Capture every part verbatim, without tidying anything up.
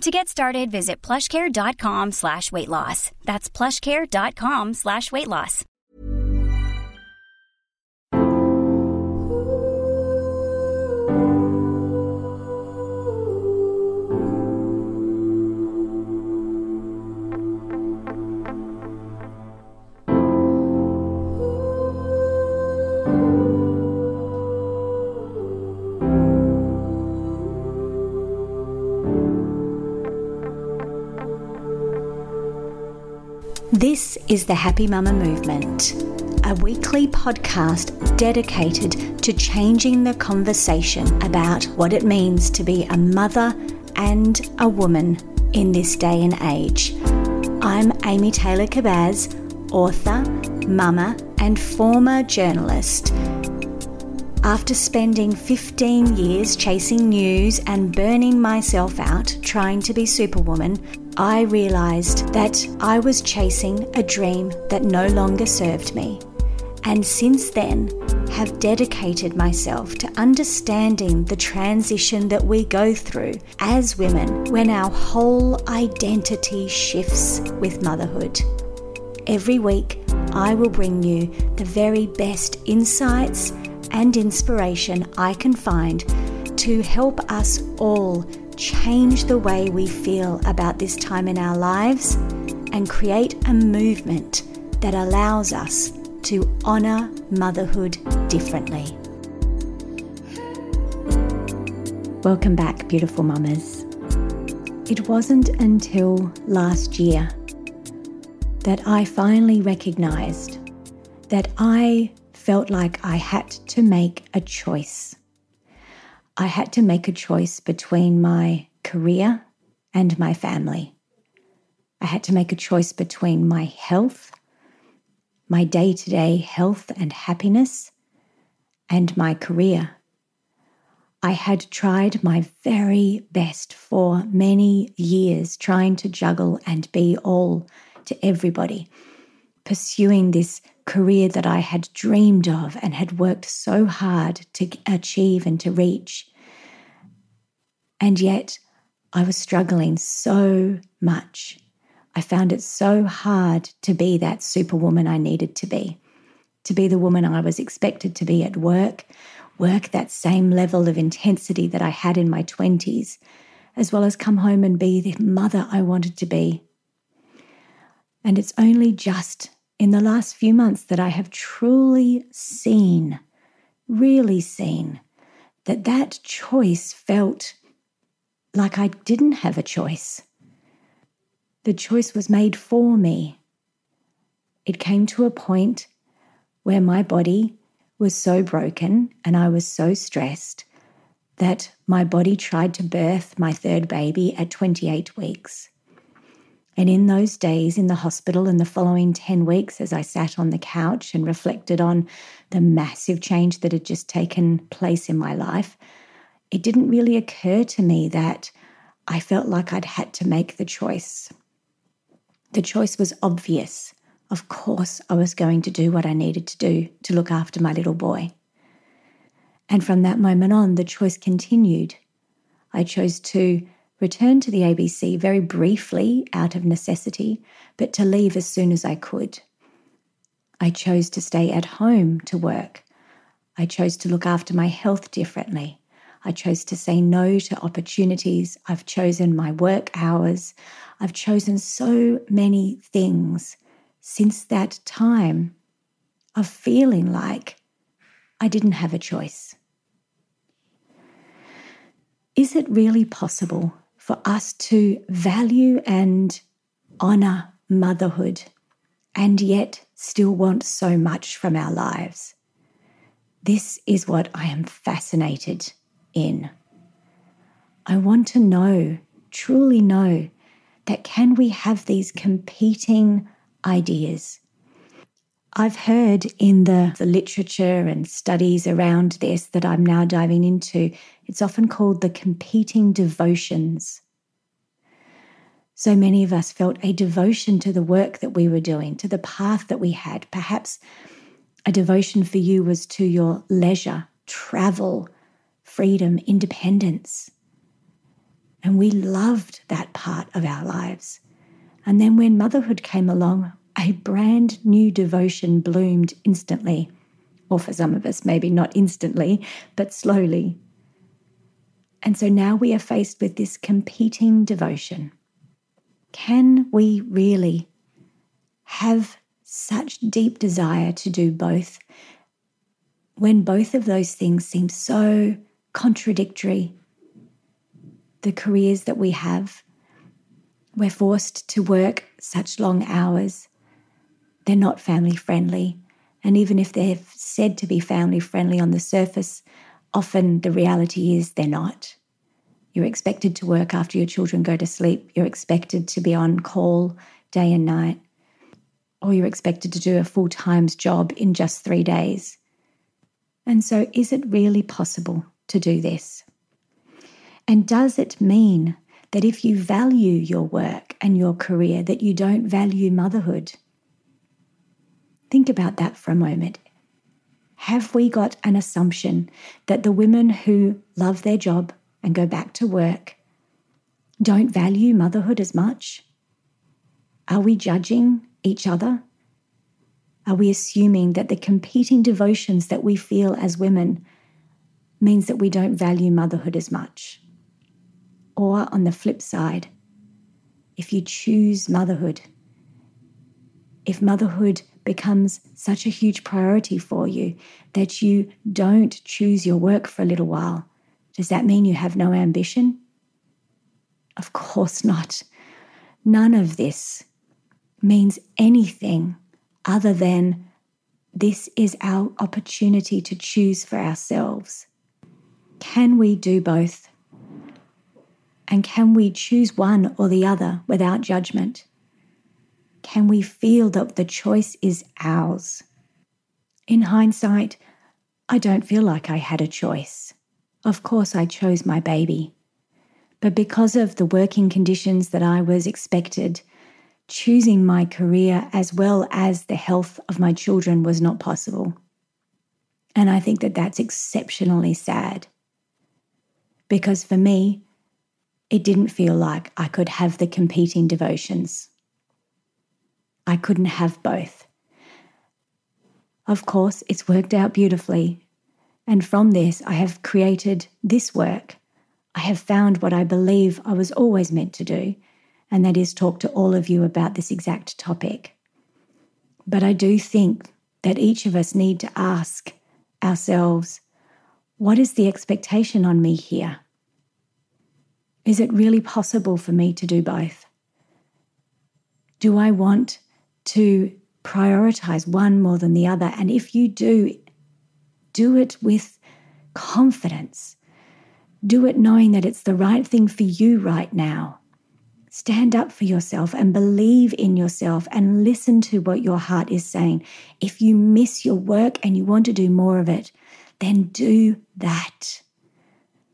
To get started, visit plushcare.com slash weight loss. That's plushcare.com slash weight loss. This is the Happy Mama Movement, a weekly podcast dedicated to changing the conversation about what it means to be a mother and a woman in this day and age. I'm Amy Taylor Cabaz, author, mama, and former journalist. After spending fifteen years chasing news and burning myself out trying to be Superwoman, I realised that I was chasing a dream that no longer served me, and since then have dedicated myself to understanding the transition that we go through as women when our whole identity shifts with motherhood. Every week, I will bring you the very best insights and inspiration I can find to help us all change the way we feel about this time in our lives and create a movement that allows us to honour motherhood differently. Welcome back, beautiful mamas. It wasn't until last year that I finally recognised that I felt like I had to make a choice. I had to make a choice between my career and my family. I had to make a choice between my health, my day-to-day health and happiness, and my career. I had tried my very best for many years, trying to juggle and be all to everybody, pursuing this career that I had dreamed of and had worked so hard to achieve and to reach. And yet I was struggling so much. I found it so hard to be that superwoman I needed to be, to be the woman I was expected to be at work, work that same level of intensity that I had in my twenties, as well as come home and be the mother I wanted to be. And it's only just in the last few months that I have truly seen, really seen, that that choice felt like I didn't have a choice. The choice was made for me. It came to a point where my body was so broken and I was so stressed that my body tried to birth my third baby at twenty-eight weeks. And in those days in the hospital and the following ten weeks, as I sat on the couch and reflected on the massive change that had just taken place in my life, it didn't really occur to me that I felt like I'd had to make the choice. The choice was obvious. Of course, I was going to do what I needed to do to look after my little boy. And from that moment on, the choice continued. I chose to return to the A B C very briefly out of necessity, but to leave as soon as I could. I chose to stay at home to work. I chose to look after my health differently. I chose to say no to opportunities. I've chosen my work hours. I've chosen so many things since that time of feeling like I didn't have a choice. Is it really possible for us to value and honour motherhood and yet still want so much from our lives? This is what I am fascinated in. I want to know, truly know, that can we have these competing ideas? I've heard in the, the literature and studies around this that I'm now diving into, it's often called the competing devotions. So many of us felt a devotion to the work that we were doing, to the path that we had. Perhaps a devotion for you was to your leisure, travel, freedom, independence. And we loved that part of our lives. And then when motherhood came along, a brand new devotion bloomed instantly, or for some of us, maybe not instantly, but slowly. And so now we are faced with this competing devotion. Can we really have such deep desire to do both when both of those things seem so contradictory? The careers that we have, we're forced to work such long hours. They're not family friendly. And even if they're said to be family friendly on the surface, often the reality is they're not. You're expected to work after your children go to sleep. You're expected to be on call day and night. Or you're expected to do a full-time job in just three days. And so is it really possible to do this? And does it mean that if you value your work and your career, that you don't value motherhood? Think about that for a moment. Have we got an assumption that the women who love their job and go back to work don't value motherhood as much? Are we judging each other? Are we assuming that the competing devotions that we feel as women means that we don't value motherhood as much? Or on the flip side, if you choose motherhood, if motherhood becomes such a huge priority for you that you don't choose your work for a little while, does that mean you have no ambition? Of course not. None of this means anything other than this is our opportunity to choose for ourselves. Can we do both? And can we choose one or the other without judgment? Can we feel that the choice is ours? In hindsight, I don't feel like I had a choice. Of course, I chose my baby. But because of the working conditions that I was expected, choosing my career as well as the health of my children was not possible. And I think that that's exceptionally sad. Because for me, it didn't feel like I could have the competing devotions. I couldn't have both. Of course, it's worked out beautifully. And from this, I have created this work. I have found what I believe I was always meant to do, and that is talk to all of you about this exact topic. But I do think that each of us need to ask ourselves, what is the expectation on me here? Is it really possible for me to do both? Do I want to prioritize one more than the other? And if you do, do it with confidence. Do it knowing that it's the right thing for you right now. Stand up for yourself and believe in yourself and listen to what your heart is saying. If you miss your work and you want to do more of it, then do that.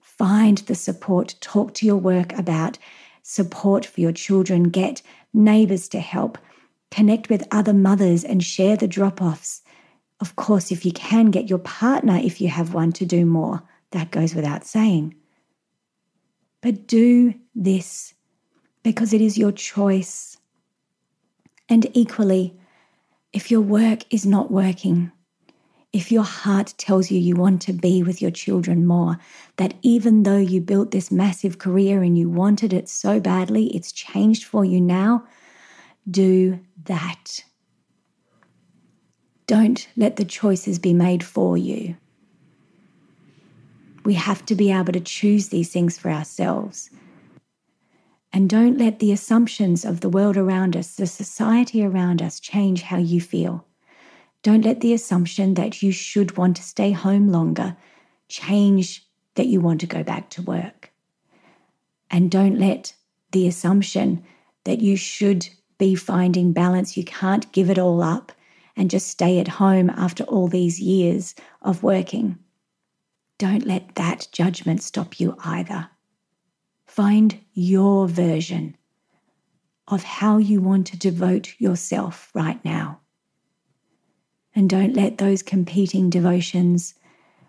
Find the support, talk to your work about support for your children, get neighbours to help, connect with other mothers and share the drop-offs. Of course, if you can, get your partner, if you have one, to do more. That goes without saying. But do this because it is your choice. And equally, if your work is not working, if your heart tells you you want to be with your children more, that even though you built this massive career and you wanted it so badly, it's changed for you now, do that. Don't let the choices be made for you. We have to be able to choose these things for ourselves. And don't let the assumptions of the world around us, the society around us, change how you feel. Don't let the assumption that you should want to stay home longer change that you want to go back to work. And don't let the assumption that you should be finding balance, you can't give it all up and just stay at home after all these years of working. Don't let that judgment stop you either. Find your version of how you want to devote yourself right now. And don't let those competing devotions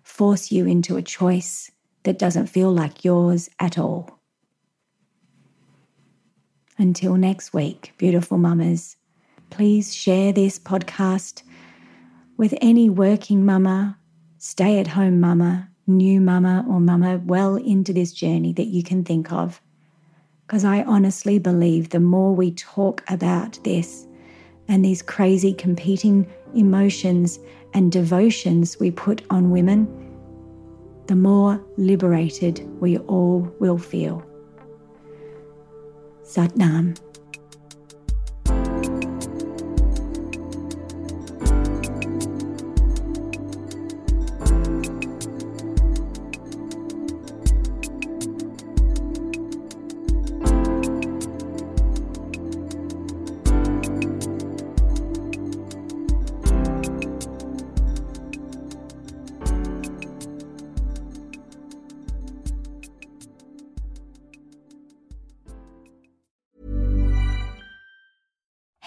force you into a choice that doesn't feel like yours at all. Until next week, beautiful mamas, please share this podcast with any working mama, stay-at-home mama, new mama or mama well into this journey that you can think of. Because I honestly believe the more we talk about this and these crazy competing emotions and devotions we put on women, the more liberated we all will feel. Sat Nam.